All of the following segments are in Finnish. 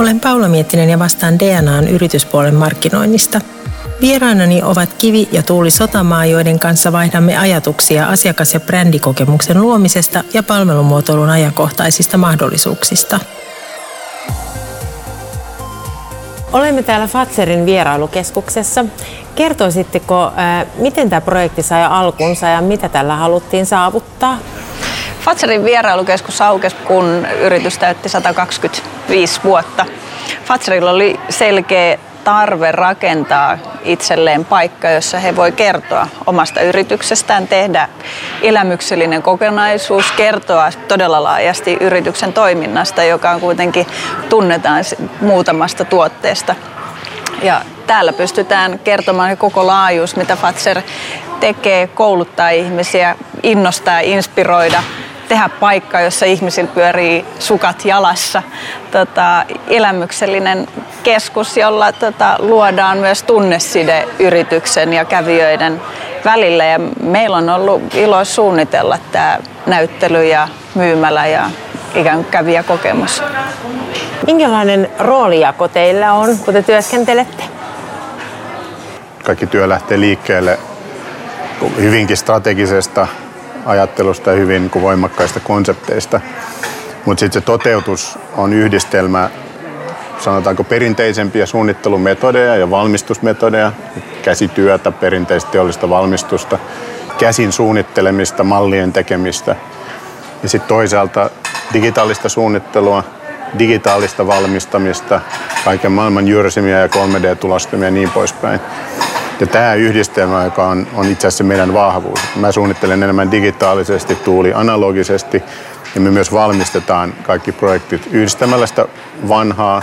Olen Paula Miettinen ja vastaan DNAn yrityspuolen markkinoinnista. Vierainani ovat Kivi ja Tuuli Sotamaa, joiden kanssa vaihdamme ajatuksia asiakas- ja brändikokemuksen luomisesta ja palvelumuotoilun ajankohtaisista mahdollisuuksista. Olemme täällä Fazerin vierailukeskuksessa. Kertoisitteko, miten tämä projekti sai alkunsa ja mitä tällä haluttiin saavuttaa? Fazerin vierailukeskus aukesi, kun yritys täytti 125 vuotta. Fazerilla oli selkeä tarve rakentaa itselleen paikka, jossa he voi kertoa omasta yrityksestään, tehdä elämyksellinen kokonaisuus, kertoa todella laajasti yrityksen toiminnasta, joka on kuitenkin tunnetaan muutamasta tuotteesta. Ja täällä pystytään kertomaan koko laajuus, mitä Fazer tekee, kouluttaa ihmisiä, innostaa, inspiroida, tehdä paikka, jossa ihmisillä pyörii sukat jalassa. Elämyksellinen keskus, jolla luodaan myös tunneside yrityksen ja kävijöiden välillä. Ja meillä on ollut ilo suunnitella tämä näyttely ja myymälä ja ikään kuin kävijäkokemus. Minkälainen roolijako teillä on, kun te työskentelette? Kaikki työ lähtee liikkeelle hyvinkin strategisesta ajattelusta ja hyvin voimakkaista konsepteista. Mutta sitten se toteutus on yhdistelmä, sanotaanko perinteisempiä suunnittelumetodeja ja valmistusmetodeja, käsityötä, perinteistä teollista valmistusta, käsin suunnittelemista, mallien tekemistä ja sitten toisaalta digitaalista suunnittelua, digitaalista valmistamista, kaiken maailman jyrsimiä ja 3D-tulostumia ja niin poispäin. Ja tämä yhdistelmä, joka on itse asiassa meidän vahvuus. Mä suunnittelen enemmän digitaalisesti, Tuuli analogisesti, ja me myös valmistetaan kaikki projektit yhdistämällä sitä vanhaa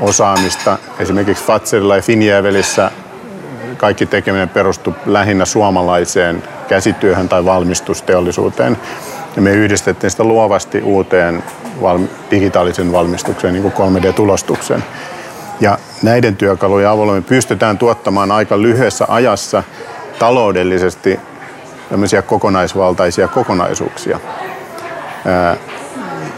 osaamista. Esimerkiksi Fazerilla ja Finnjävelissä kaikki tekeminen perustuu lähinnä suomalaiseen käsityöhön tai valmistusteollisuuteen. Ja me yhdistettiin sitä luovasti uuteen digitaalisen valmistukseen, niin kuin 3D-tulostukseen. Ja näiden työkalujen avulla me pystytään tuottamaan aika lyhyessä ajassa taloudellisesti tämmöisiä kokonaisvaltaisia kokonaisuuksia.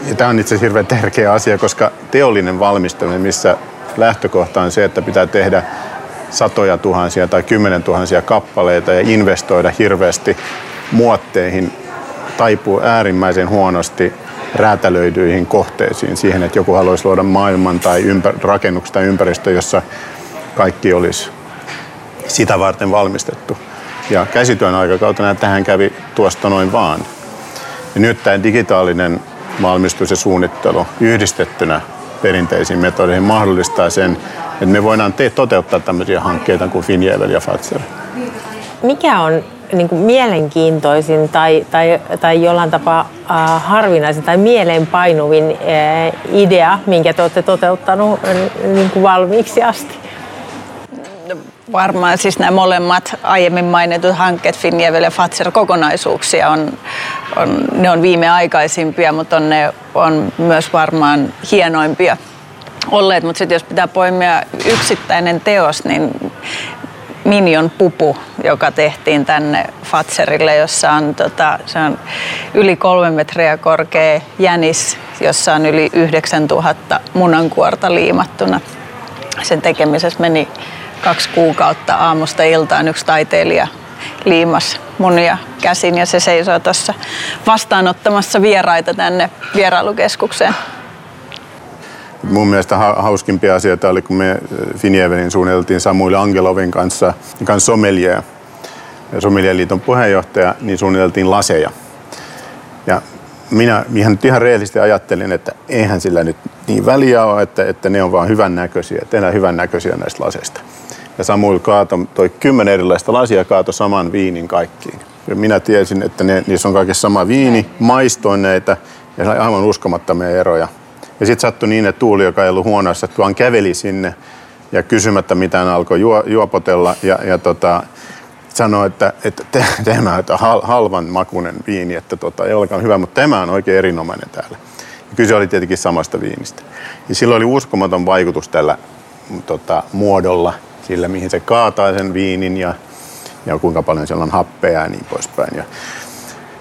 Ja tämä on itse asiassa hirveän tärkeä asia, koska teollinen valmistaminen, missä lähtökohta on se, että pitää tehdä 100 000 tai 10 000 kappaleita ja investoida hirveästi muotteihin, taipuu äärimmäisen huonosti räätälöidyihin kohteisiin, siihen, että joku haluaisi luoda maailman tai rakennuksen tai ympäristö, jossa kaikki olisi sitä varten valmistettu. Ja käsityön aikakautena tähän kävi tuosta noin vaan. Ja nyt tämä digitaalinen valmistus ja suunnittelu yhdistettynä perinteisiin metodeihin mahdollistaa sen, että me voidaan toteuttaa tämmöisiä hankkeita kuin Finnjävel ja Fazer. Mikä on niin kuin mielenkiintoisin tai jollain tapaa harvinaisin tai mieleenpainuvin idea, minkä te olette toteuttanut niin kuin valmiiksi asti? Varmaan siis nämä molemmat aiemmin mainitut hankkeet, Finnjävel ja Fazer kokonaisuuksia, ne on viimeaikaisimpia, mutta ne on myös varmaan hienoimpia olleet. Mutta sitten jos pitää poimia yksittäinen teos, niin Minion pupu, joka tehtiin tänne Fazerille, jossa on, se on yli 3 metriä korkea jänis, jossa on yli 9000 munankuorta liimattuna. Sen tekemisessä meni 2 kuukautta aamusta iltaan. Yksi taiteilija liimas munia käsin ja se seisoo tuossa vastaanottamassa vieraita tänne vierailukeskukseen. Mun mielestä hauskimpia asioita oli, kun me Finnjävelin suunniteltiin Samuel Angelovin kanssa, joka on sommelier ja sommelierliiton puheenjohtaja, niin suunniteltiin laseja. Ja minä ihan rehellisesti ajattelin, että eihän sillä nyt niin väliä ole, että ne on vaan hyvännäköisiä, tehdään hyvännäköisiä näistä laseista. Ja Samuel toi 10 erilaista lasia kaato saman viinin kaikkiin. Ja minä tiesin, että niissä on kaikessa sama viini, maistoin näitä ja se oli aivan uskomattomia eroja. Ja sitten sattui niin, että Tuuli, joka ei ollut huonoissa, vaan käveli sinne ja kysymättä mitään alkoi juopotella ja sanoi, että tämä on halvan makuinen viini, että ei olekaan hyvä, mutta tämä on oikein erinomainen täällä. Ja kyse oli tietenkin samasta viinistä. Ja sillä oli uskomaton vaikutus tällä muodolla, sillä mihin se kaataa sen viinin ja kuinka paljon siellä on happea ja niin poispäin. Ja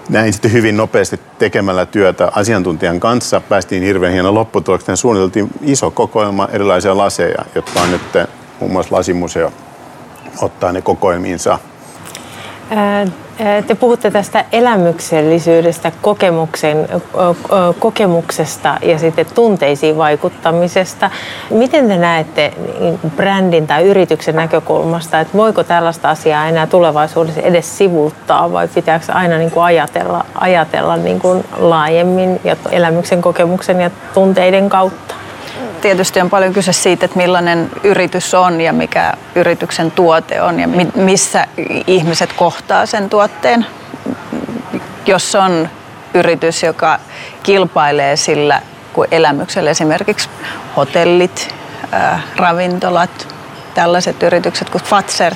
Näin sitten hyvin nopeasti tekemällä työtä asiantuntijan kanssa päästiin hirveän hieno lopputulokseen. Suunniteltiin iso kokoelma erilaisia laseja, jotka on nyt muun muassa lasimuseo ottaa ne kokoelmiinsa. Te puhutte tästä elämyksellisyydestä, kokemuksesta ja sitten tunteisiin vaikuttamisesta. Miten te näette brändin tai yrityksen näkökulmasta, että voiko tällaista asiaa enää tulevaisuudessa edes sivuuttaa vai pitääkö aina niin kuin ajatella niin kuin laajemmin ja elämyksen, kokemuksen ja tunteiden kautta? Tietysti on paljon kyse siitä, että millainen yritys on ja mikä yrityksen tuote on ja missä ihmiset kohtaa sen tuotteen. Jos on yritys, joka kilpailee sillä kuin elämyksellä, esimerkiksi hotellit, ravintolat, tällaiset yritykset kuin Fazer,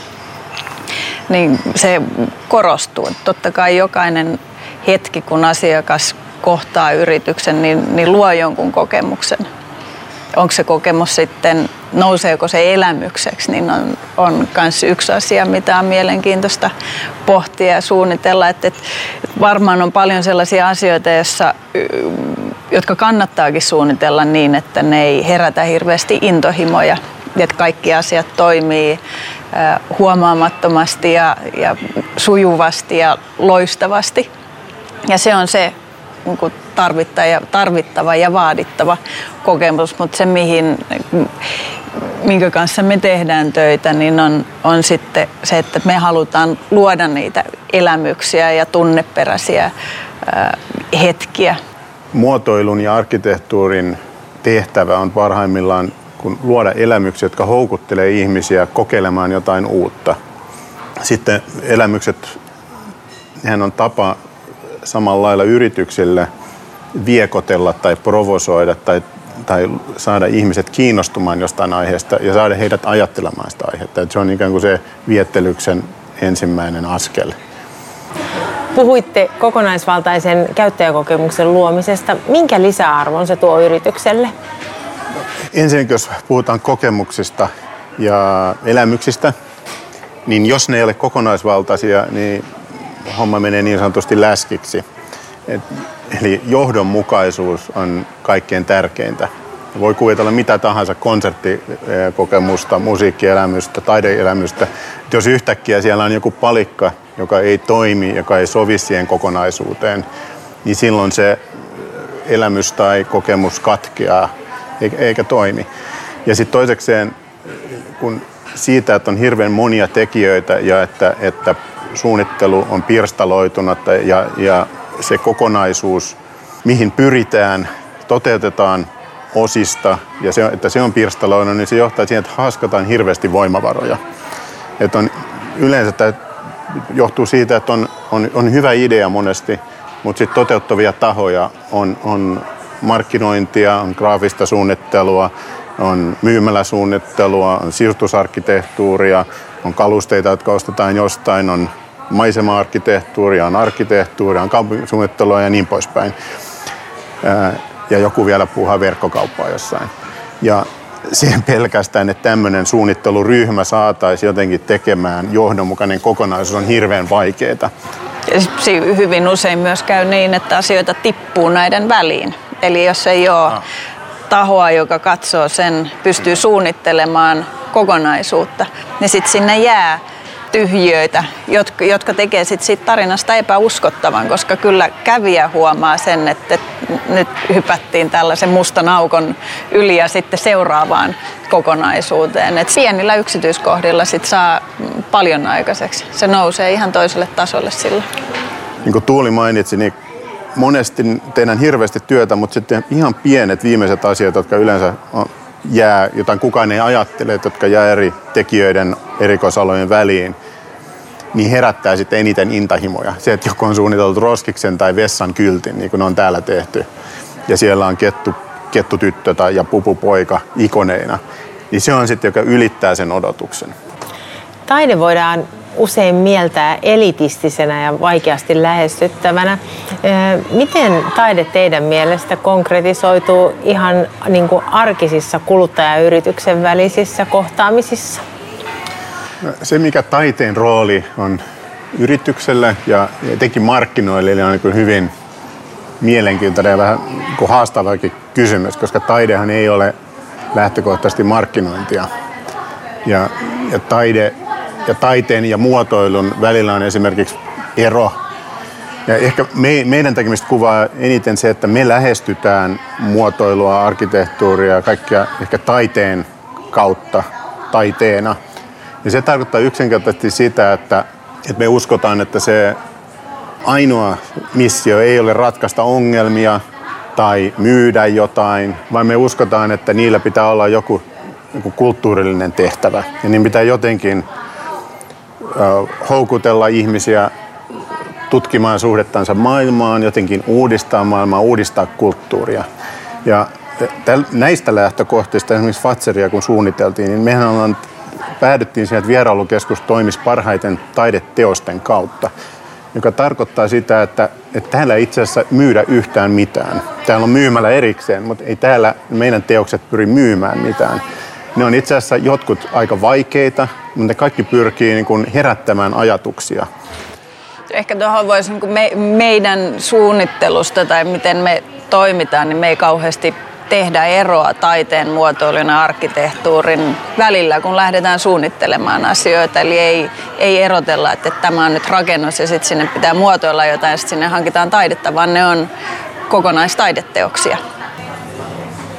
niin se korostuu. Totta kai jokainen hetki, kun asiakas kohtaa yrityksen, niin luo jonkun kokemuksen. Onko se kokemus sitten, nouseeko se elämykseksi, niin on myös yksi asia, mitä on mielenkiintoista pohtia ja suunnitella. Et varmaan on paljon sellaisia asioita, jotka kannattaakin suunnitella niin, että ne ei herätä hirveästi intohimoja. Että kaikki asiat toimii huomaamattomasti ja sujuvasti ja loistavasti. Ja se on se tarvittava ja vaadittava kokemus, mutta se minkä kanssa me tehdään töitä, niin on sitten se, että me halutaan luoda niitä elämyksiä ja tunneperäisiä hetkiä. Muotoilun ja arkkitehtuurin tehtävä on parhaimmillaan kun luoda elämyksiä, jotka houkuttelee ihmisiä kokeilemaan jotain uutta. Sitten elämykset, nehän on tapa samalla lailla yrityksillä viekotella tai provosoida tai saada ihmiset kiinnostumaan jostain aiheesta ja saada heidät ajattelemaan sitä aihetta. Et se on ikään kuin se viettelyksen ensimmäinen askel. Puhuitte kokonaisvaltaisen käyttäjäkokemuksen luomisesta. Minkä lisäarvon se tuo yritykselle? Ensinnäkin jos puhutaan kokemuksista ja elämyksistä, niin jos ne ei ole kokonaisvaltaisia, niin homma menee niin sanotusti läskiksi. Eli johdonmukaisuus on kaikkein tärkeintä. Voi kuvitella mitä tahansa konserttikokemusta, musiikkielämystä, taideelämystä. Jos yhtäkkiä siellä on joku palikka, joka ei toimi, joka ei sovi siihen kokonaisuuteen, niin silloin se elämys tai kokemus katkeaa eikä toimi. Ja sitten toisekseen, kun siitä, että on hirveän monia tekijöitä ja että suunnittelu on pirstaloitunutta ja se kokonaisuus, mihin pyritään, toteutetaan osista ja se, että se on pirstaloitunut, niin se johtaa siihen, että haaskataan hirveästi voimavaroja. Että on, yleensä tämä johtuu siitä, että on hyvä idea monesti, mutta sitten toteuttavia tahoja on markkinointia, on graafista suunnittelua, on myymäläsuunnittelua, on sijoitusarkkitehtuuria, on kalusteita, jotka ostetaan jostain, on maisema-arkkitehtuuria, on arkkitehtuuria, on kaupunkisuunnittelua ja niin poispäin. Ja joku vielä puuhaa verkkokauppaa jossain. Ja siihen pelkästään, että tämmöinen suunnitteluryhmä saataisiin jotenkin tekemään johdonmukainen kokonaisuus on hirveän vaikeaa. Hyvin usein myös käy niin, että asioita tippuu näiden väliin. Eli jos ei ole tahoa, joka katsoo sen, pystyy suunnittelemaan kokonaisuutta, niin sitten sinne jää tyhjöitä, jotka tekee sit siitä tarinasta epäuskottavan, koska kyllä kävijä huomaa sen, että nyt hypättiin tällaisen mustan aukon yli ja sitten seuraavaan kokonaisuuteen. Et pienillä yksityiskohdilla sit saa paljon aikaiseksi. Se nousee ihan toiselle tasolle sillä. Niin kuin Tuuli mainitsi, niin monesti tehdään hirveästi työtä, mutta sitten ihan pienet viimeiset asiat, jotka yleensä jää, jotain kukaan ei ajattele, jotka jää eri tekijöiden erikoisalojen väliin, niin herättää sitten eniten intahimoja. Se, että joku on suunniteltu roskiksen tai vessan kyltin, niin kuin on täällä tehty, ja siellä on kettutyttö ja pupupoika ikoneina, niin se on sitten, joka ylittää sen odotuksen. Taide voidaan usein mieltää elitistisenä ja vaikeasti lähestyttävänä. Miten taide teidän mielestä konkretisoituu ihan niin kuin arkisissa kuluttajayrityksen välisissä kohtaamisissa? Se, mikä taiteen rooli on yritykselle ja etenkin markkinoille, eli on hyvin mielenkiintoinen ja vähän haastavakin kysymys, koska taidehan ei ole lähtökohtaisesti markkinointia. Ja taide ja taiteen ja muotoilun välillä on esimerkiksi ero. Ja ehkä meidän tekemistä kuvaa eniten se, että me lähestytään muotoilua, arkkitehtuuria ja kaikkea ehkä taiteen kautta taiteena. Ja se tarkoittaa yksinkertaisesti sitä, että me uskotaan, että se ainoa missio ei ole ratkaista ongelmia tai myydä jotain, vaan me uskotaan, että niillä pitää olla joku kulttuurillinen tehtävä. Ja niin pitää jotenkin houkutella ihmisiä tutkimaan suhdettansa maailmaan, jotenkin uudistaa maailmaa, uudistaa kulttuuria. Ja näistä lähtökohtista, esimerkiksi Fazeria kun suunniteltiin, niin mehän päädyttiin siihen, että vierailukeskus toimisi parhaiten taideteosten kautta, joka tarkoittaa sitä, että täällä ei itse asiassa myydä yhtään mitään. Täällä on myymälä erikseen, mutta ei täällä meidän teokset pyri myymään mitään. Ne on itse asiassa jotkut aika vaikeita, mutta ne kaikki pyrkii niin kuin herättämään ajatuksia. Ehkä tuohon voisi niin kuin meidän suunnittelusta tai miten me toimitaan, niin me ei kauheasti tehdä eroa taiteen, muotoilun ja arkkitehtuurin välillä, kun lähdetään suunnittelemaan asioita. Eli ei erotella, että tämä on nyt rakennus ja sitten sinne pitää muotoilla jotain ja sitten sinne hankitaan taidetta, vaan ne on kokonaistaideteoksia.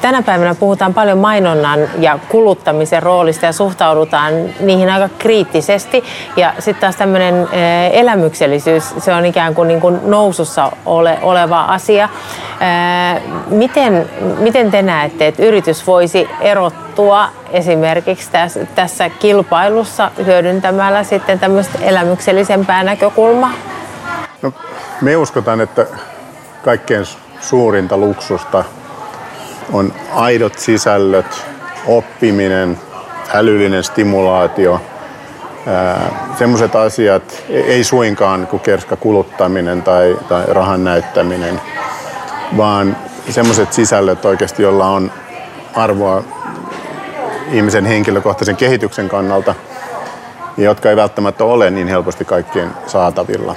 Tänä päivänä puhutaan paljon mainonnan ja kuluttamisen roolista ja suhtaudutaan niihin aika kriittisesti. Ja sitten taas tämmöinen elämyksellisyys, se on ikään kuin nousussa oleva asia. Miten te näette, että yritys voisi erottua esimerkiksi tässä kilpailussa hyödyntämällä sitten tämmöistä elämyksellisempää näkökulmaa? No, me uskotaan, että kaikkein suurinta luksusta on aidot sisällöt, oppiminen, älyllinen stimulaatio, semmoiset asiat, ei suinkaan kuin kerska kuluttaminen tai rahan näyttäminen, vaan semmoiset sisällöt oikeasti, joilla on arvoa ihmisen henkilökohtaisen kehityksen kannalta, jotka ei välttämättä ole niin helposti kaikkien saatavilla.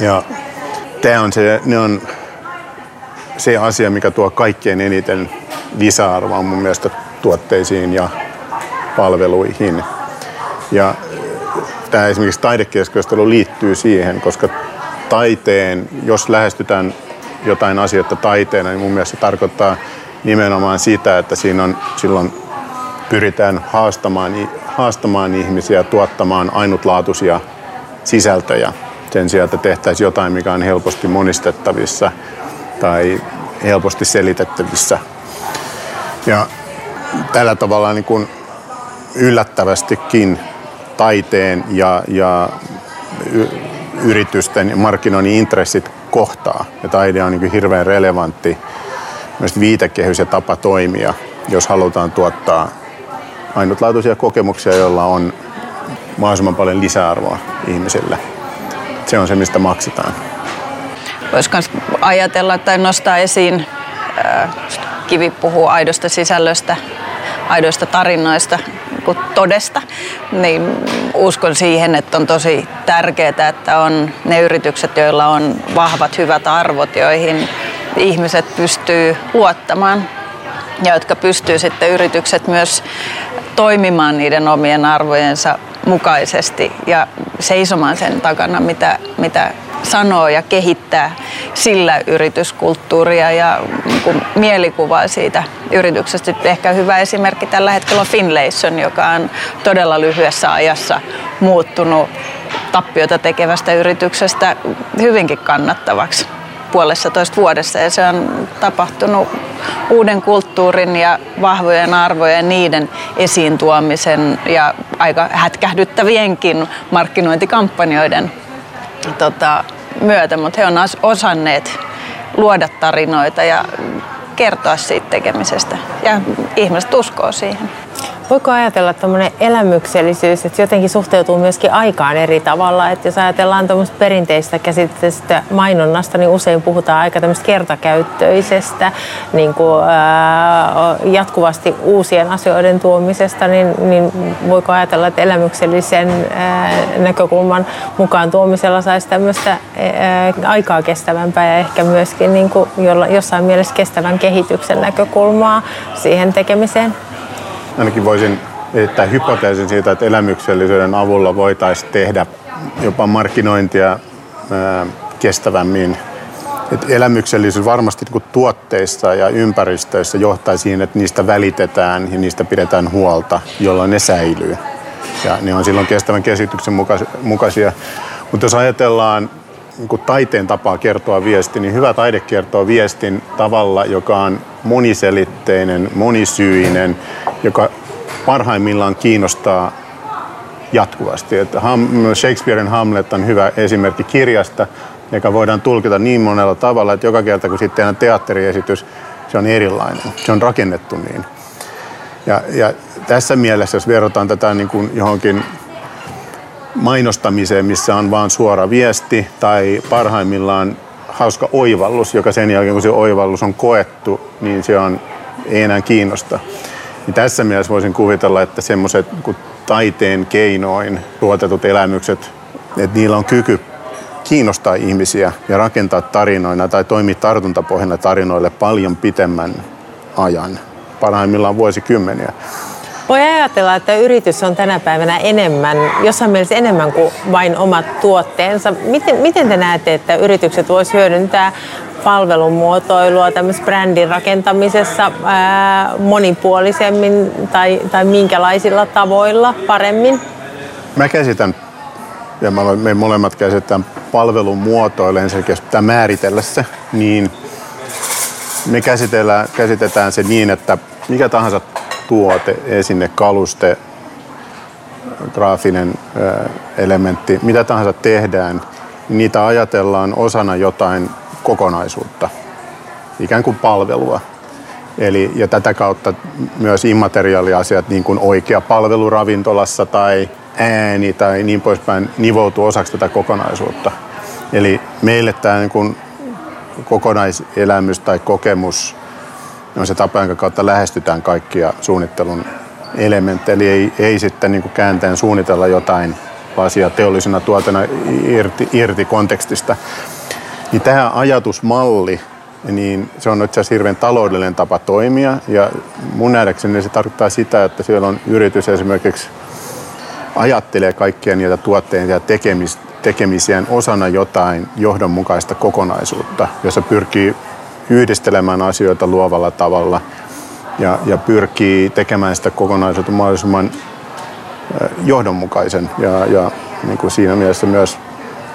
Ja se asia, mikä tuo kaikkein eniten lisäarvoa mun mielestä tuotteisiin ja palveluihin. Ja tämä esimerkiksi taidekeskustelu liittyy siihen, koska jos lähestytään jotain asioita taiteena, niin mun mielestä se tarkoittaa nimenomaan sitä, että silloin pyritään haastamaan ihmisiä tuottamaan ainutlaatuisia sisältöjä sen sijaan, että tehtäisiin jotain, mikä on helposti monistettavissa tai helposti selitettävissä. Ja tällä tavalla niin kuin yllättävästikin taiteen ja yritysten ja markkinoinnin intressit kohtaa. Ja taide on niin kuin hirveän relevantti myös viitekehys ja tapa toimia, jos halutaan tuottaa ainutlaatuisia kokemuksia, joilla on mahdollisimman paljon lisäarvoa ihmisille. Se on se, mistä maksetaan. Voisi myös ajatella tai nostaa esiin, Kivi puhuu aidosta sisällöstä, aidoista tarinoista, todesta, niin uskon siihen, että on tosi tärkeää, että on ne yritykset, joilla on vahvat, hyvät arvot, joihin ihmiset pystyy luottamaan ja jotka pystyy sitten yritykset myös toimimaan niiden omien arvojensa mukaisesti ja seisomaan sen takana, mitä sanoo ja kehittää sillä yrityskulttuuria ja mielikuvaa siitä yrityksestä. Ehkä hyvä esimerkki tällä hetkellä on Finlayson, joka on todella lyhyessä ajassa muuttunut tappiota tekevästä yrityksestä hyvinkin kannattavaksi 1,5 vuodessa. Ja se on tapahtunut uuden kulttuurin ja vahvojen arvojen niiden esiin tuomisen ja aika hätkähdyttävienkin markkinointikampanjoiden myötä, mutta he on osanneet luoda tarinoita ja kertoa siitä tekemisestä ja ihmiset uskoo siihen. Voiko ajatella, että tämmöinen elämyksellisyys, että jotenkin suhteutuu myöskin aikaan eri tavalla? Että jos ajatellaan tämmöistä perinteistä käsitteistä mainonnasta, niin usein puhutaan aika tämmöistä kertakäyttöisestä, niin kuin, jatkuvasti uusien asioiden tuomisesta, niin voiko ajatella, että elämyksellisen näkökulman mukaan tuomisella saisi tämmöistä aikaa kestävämpää ja ehkä myöskin niin kuin jossain mielessä kestävän kehityksen näkökulmaa siihen tekemiseen? Ainakin voisin esittää hypoteesin siitä, että elämyksellisyyden avulla voitaisiin tehdä jopa markkinointia kestävämmin. Et elämyksellisyys varmasti tuotteissa ja ympäristöissä johtaa siihen, että niistä välitetään ja niistä pidetään huolta, jolloin ne säilyy. Ja ne on silloin kestävän kehityksen mukaisia. Mutta jos ajatellaan niin taiteen tapaa kertoa viesti, niin hyvä taide kertoo viestin tavalla, joka on moniselitteinen, monisyinen, joka parhaimmillaan kiinnostaa jatkuvasti. Että Shakespearen Hamlet on hyvä esimerkki kirjasta, joka voidaan tulkita niin monella tavalla, että joka kerta kun sitten tehdään teatteriesitys, se on erilainen. Se on rakennettu niin. Ja tässä mielessä, jos verrataan tätä niin kuin johonkin mainostamiseen, missä on vain suora viesti tai parhaimmillaan hauska oivallus, joka sen jälkeen kun se oivallus on koettu, niin se on, ei enää kiinnosta. Ja tässä mielessä voisin kuvitella, että semmoiset taiteen keinoin tuotetut elämykset, että niillä on kyky kiinnostaa ihmisiä ja rakentaa tarinoina tai toimii tartuntapohjana tarinoille paljon pitemmän ajan, parhaimmillaan vuosikymmeniä. Voi ajatella, että yritys on tänä päivänä enemmän, jossain mielessä enemmän kuin vain omat tuotteensa. Miten te näette, että yritykset vois hyödyntää palvelumuotoilua tämmöisessä brändin rakentamisessa monipuolisemmin tai minkälaisilla tavoilla paremmin? Mä käsitän, ja me molemmat käsitään palvelumuotoille, ensinnäkin pitää määritellä se, niin me käsitetään se niin, että mikä tahansa tuote, esine, kaluste, graafinen elementti, mitä tahansa tehdään, niin niitä ajatellaan osana jotain kokonaisuutta, ikään kuin palvelua. Eli, ja tätä kautta myös immateriaaliasiat, niin kuin oikea palvelu ravintolassa tai ääni tai niin poispäin, nivoutuu osaksi tätä kokonaisuutta. Eli meille tämä niin kuin kokonaiselämys tai kokemus on se tapa, jonka kautta lähestytään kaikkia suunnittelun elementtejä. Eli ei sitten niin kuin kääntäen suunnitella jotain asiaa teollisena tuotena irti kontekstista. Niin tämä ajatusmalli, niin se on itse asiassa hirveän taloudellinen tapa toimia. Ja mun nähdäkseni se tarkoittaa sitä, että siellä on yritys esimerkiksi ajattelee kaikkia niitä tuotteita ja tekemisiään osana jotain johdonmukaista kokonaisuutta, jossa pyrkii yhdistelemään asioita luovalla tavalla ja pyrkii tekemään sitä kokonaisuutta mahdollisimman johdonmukaisen ja niin kuin siinä mielessä myös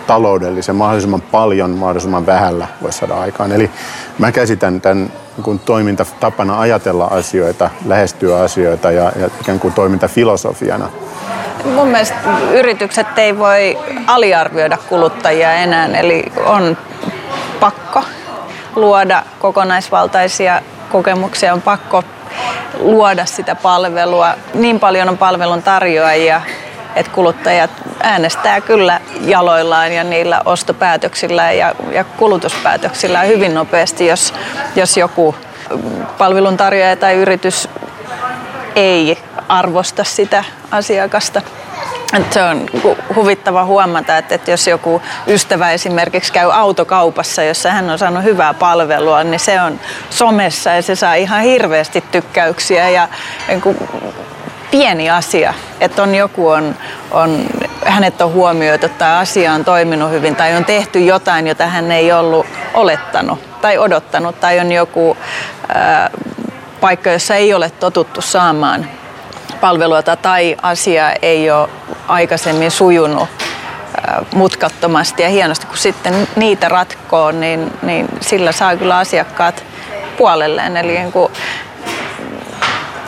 taloudellisen, mahdollisimman paljon, mahdollisimman vähällä voisi saada aikaan. Eli mä käsitän tämän kun toimintatapana ajatella asioita, lähestyä asioita ja ikään kuin toimintafilosofiana. Mun mielestä yritykset ei voi aliarvioida kuluttajia enää, eli on pakko luoda kokonaisvaltaisia kokemuksia, on pakko luoda sitä palvelua. Niin paljon on palvelun tarjoajia, että kuluttajat äänestää kyllä jaloillaan ja niillä ostopäätöksillä ja kulutuspäätöksillä hyvin nopeasti, jos joku palvelun tarjoaja tai yritys ei arvosta sitä asiakasta. Se on huvittava huomata, että jos joku ystävä esimerkiksi käy autokaupassa, jossa hän on saanut hyvää palvelua, niin se on somessa ja se saa ihan hirveästi tykkäyksiä ja niin kuin pieni asia, että hänet on huomioitu tai asia on toiminut hyvin tai on tehty jotain, jota hän ei ollut olettanut tai odottanut tai on joku paikka, jossa ei ole totuttu saamaan palveluita tai asia ei ole aikaisemmin sujunut mutkattomasti ja hienosti, kun sitten niitä ratkoo, niin sillä saa kyllä asiakkaat puolelleen. Eli niin kuin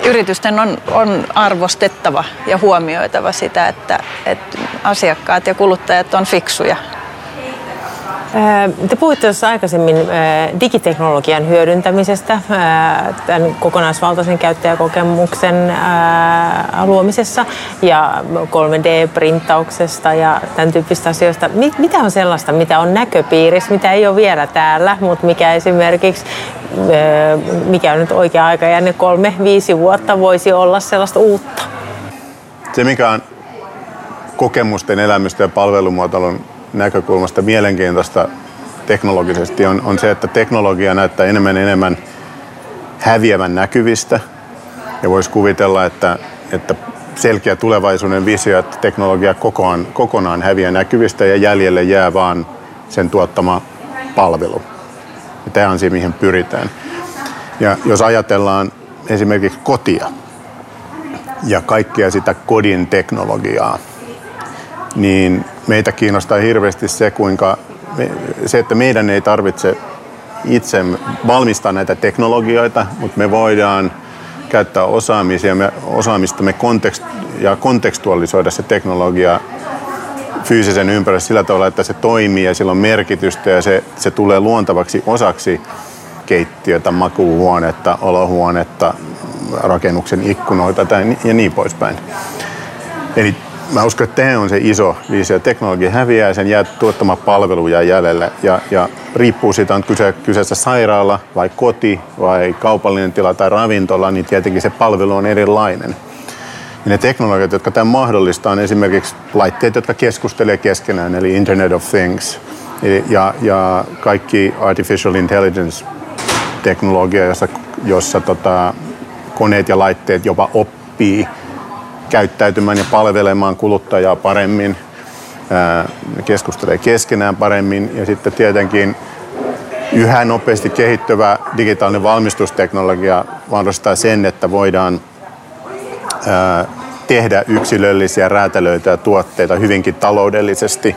yritysten on arvostettava ja huomioitava sitä, että asiakkaat ja kuluttajat on fiksuja. Te puhuitte tuossa aikaisemmin digiteknologian hyödyntämisestä tämän kokonaisvaltaisen käyttäjäkokemuksen luomisessa ja 3D-printtauksesta ja tämän tyyppistä asioista. Mitä on sellaista, mitä on näköpiirissä, mitä ei ole vielä täällä, mutta mikä esimerkiksi, mikä on nyt oikea aika ja ne 3-5 vuotta voisi olla sellaista uutta? Se, mikä on kokemusten, elämysten ja palvelumuotoilun näkökulmasta mielenkiintoista teknologisesti on se, että teknologia näyttää enemmän häviävän näkyvistä. Ja voisi kuvitella, että selkeä tulevaisuuden visio, että teknologia kokonaan häviää näkyvistä ja jäljelle jää vaan sen tuottama palvelu. Ja tämä on se, mihin pyritään. Ja jos ajatellaan esimerkiksi kotia ja kaikkea sitä kodin teknologiaa, niin meitä kiinnostaa hirveästi se, että meidän ei tarvitse itse valmistaa näitä teknologioita, mutta me voidaan käyttää osaamistamme ja kontekstualisoida se teknologia fyysisen ympärillä sillä tavalla, että se toimii ja sillä on merkitystä ja se tulee luontavaksi osaksi keittiötä, makuuhuonetta, olohuonetta, rakennuksen ikkunoita ja niin poispäin. Eli mä uskon, että tämä on se iso visio. Teknologia häviää ja sen jää tuottama palveluja jäljelle. Ja riippuu siitä, on kyseessä sairaala vai koti vai kaupallinen tila tai ravintola, niin tietenkin se palvelu on erilainen. Ja ne teknologiat, jotka tämän mahdollistaa, on esimerkiksi laitteet, jotka keskustelee keskenään, eli Internet of Things. Ja kaikki Artificial Intelligence-teknologia, jossa koneet ja laitteet jopa oppii käyttäytymään ja palvelemaan kuluttajaa paremmin, keskustelee keskenään paremmin ja sitten tietenkin yhä nopeasti kehittyvä digitaalinen valmistusteknologia mahdollistaa sen, että voidaan tehdä yksilöllisiä räätälöityjä tuotteita hyvinkin taloudellisesti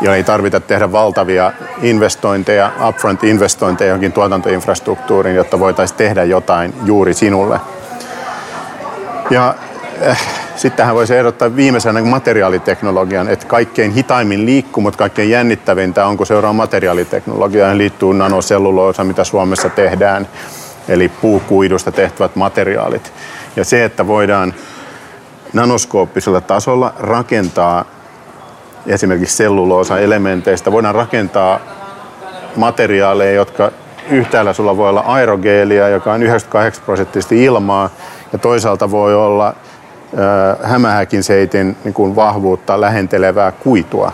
ja ei tarvita tehdä valtavia investointeja, upfront-investointeja johonkin tuotantoinfrastruktuuriin, jotta voitaisiin tehdä jotain juuri sinulle. Ja sittenhän voisi ehdottaa viimeisenä materiaaliteknologian, että kaikkein hitaimmin liikkuu, mutta kaikkein jännittävintä on, kun seuraa materiaaliteknologiaa. Siihen liittyy nanoselluloosa, mitä Suomessa tehdään, eli puukuidusta tehtävät materiaalit. Ja se, että voidaan nanoskooppisella tasolla rakentaa esimerkiksi selluloosa-elementeistä, voidaan rakentaa materiaaleja, jotka yhtäällä sulla voi olla aerogeelia, joka on 98% ilmaa, ja toisaalta voi olla hämähäkinseitin niin vahvuutta lähentelevää kuitua.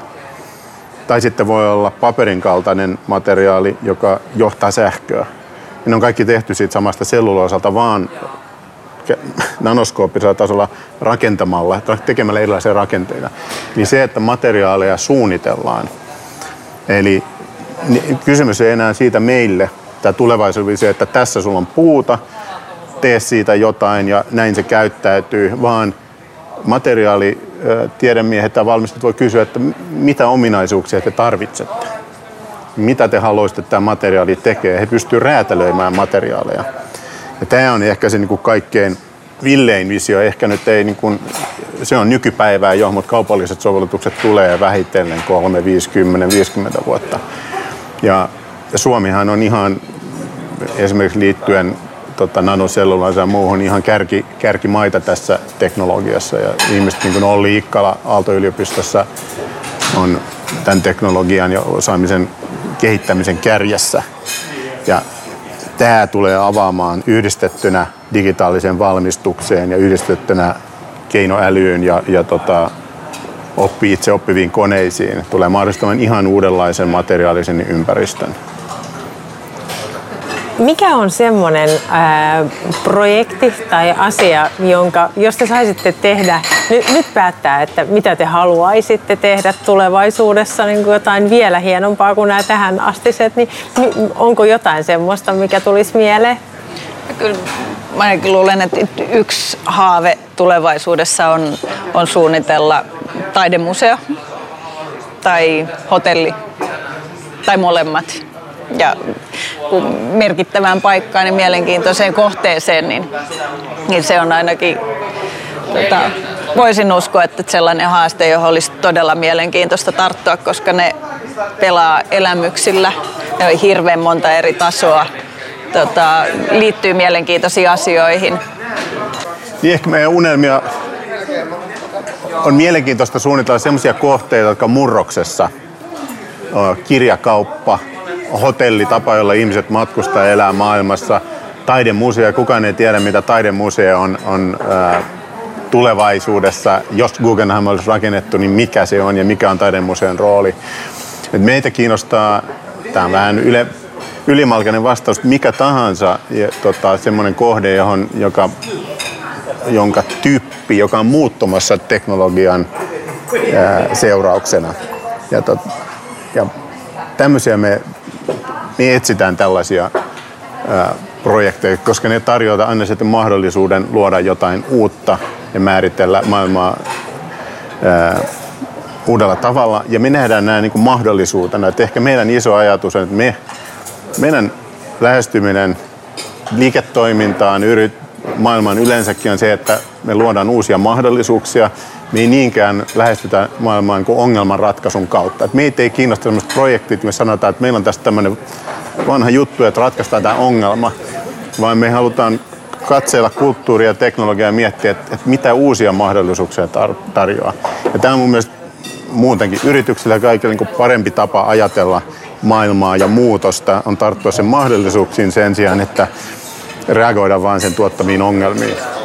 Tai sitten voi olla paperin kaltainen materiaali, joka johtaa sähköä. Ne on kaikki tehty siitä samasta selluloosalta, vaan nanoskooppisella tasolla rakentamalla, tekemällä erilaisia rakenteita. Niin se, että materiaaleja suunnitellaan. Eli kysymys ei enää siitä meille, tämä tulevaisuus, että tässä sulla on puuta, tee siitä jotain ja näin se käyttäytyy, vaan materiaalitiedemiehet tai valmistajat voi kysyä, että mitä ominaisuuksia te tarvitsette, mitä te haluaisitte, että tämä materiaali tekee. He pystyvät räätälöimään materiaaleja. Ja tämä on ehkä se niin kuin kaikkein villein visio. Ehkä nyt ei, niin kuin, se on nykypäivää jo, mutta kaupalliset sovellutukset tulee vähitellen 3-50 vuotta. Ja Suomihan on ihan esimerkiksi liittyen nanoselluloosaan ja muuhun ihan kärkimaita tässä teknologiassa. Ja ihmiset niin kuin Olli Ikkala Aalto-yliopistossa on tämän teknologian ja osaamisen kehittämisen kärjessä. Ja tämä tulee avaamaan yhdistettynä digitaaliseen valmistukseen ja yhdistettynä keinoälyyn ja itse oppiviin koneisiin. Tulee mahdollistamaan ihan uudenlaisen materiaalisen ympäristön. Mikä on semmoinen projekti tai asia, jos te saisitte tehdä, nyt päättää, että mitä te haluaisitte tehdä tulevaisuudessa, niin kuin jotain vielä hienompaa kuin nämä tähän astiset, niin onko jotain semmoista, mikä tulisi mieleen? Kyllä mä ainakin luulen, että yksi haave tulevaisuudessa on suunnitella taidemuseo tai hotelli tai molemmat. Ja merkittävään paikkaan ja mielenkiintoiseen kohteeseen, niin se on ainakin, voisin uskoa, että sellainen haaste, johon olisi todella mielenkiintoista tarttua, koska ne pelaa elämyksillä. Hirveän monta eri tasoa. Liittyy mielenkiintoisiin asioihin. Niin ehkä meidän unelmia on mielenkiintoista suunnitella sellaisia kohteita, jotka on murroksessa. Kirjakauppa, hotelli, tapa, jolla ihmiset matkustaa ja elää maailmassa. Taidemuseo, kukaan ei tiedä mitä taidemuseo on tulevaisuudessa. Jos Guggenheim olisi rakennettu, niin mikä se on ja mikä on taidemuseon rooli. Et meitä kiinnostaa, tämä on vähän ylimalkainen vastaus, mikä tahansa semmoinen kohde, jonka tyyppi, joka on muuttumassa teknologian seurauksena. Ja tämmöisiä me etsitään tällaisia projekteja, koska ne tarjoavat aina sitten mahdollisuuden luoda jotain uutta ja määritellä maailmaa uudella tavalla. Ja me nähdään nämä niin kuin mahdollisuutena. Et ehkä meidän iso ajatus on, että meidän lähestyminen liiketoimintaan, maailmaan yleensäkin on se, että me luodaan uusia mahdollisuuksia. Me ei niinkään lähestytä maailmaan kuin ongelmanratkaisun kautta. Et meitä ei kiinnosta sellaiset projektit, me sanotaan, että meillä on tässä tämmöinen vanha juttu, että ratkaistaan tämä ongelma, vaan me halutaan katseella kulttuuria ja teknologiaa ja miettiä, että mitä uusia mahdollisuuksia tarjoaa. Ja tämä on mun mielestä muutenkin yrityksillä kaikilla niin kuin parempi tapa ajatella maailmaa ja muutosta on tarttua sen mahdollisuuksiin sen sijaan, että reagoida vaan sen tuottamiin ongelmiin.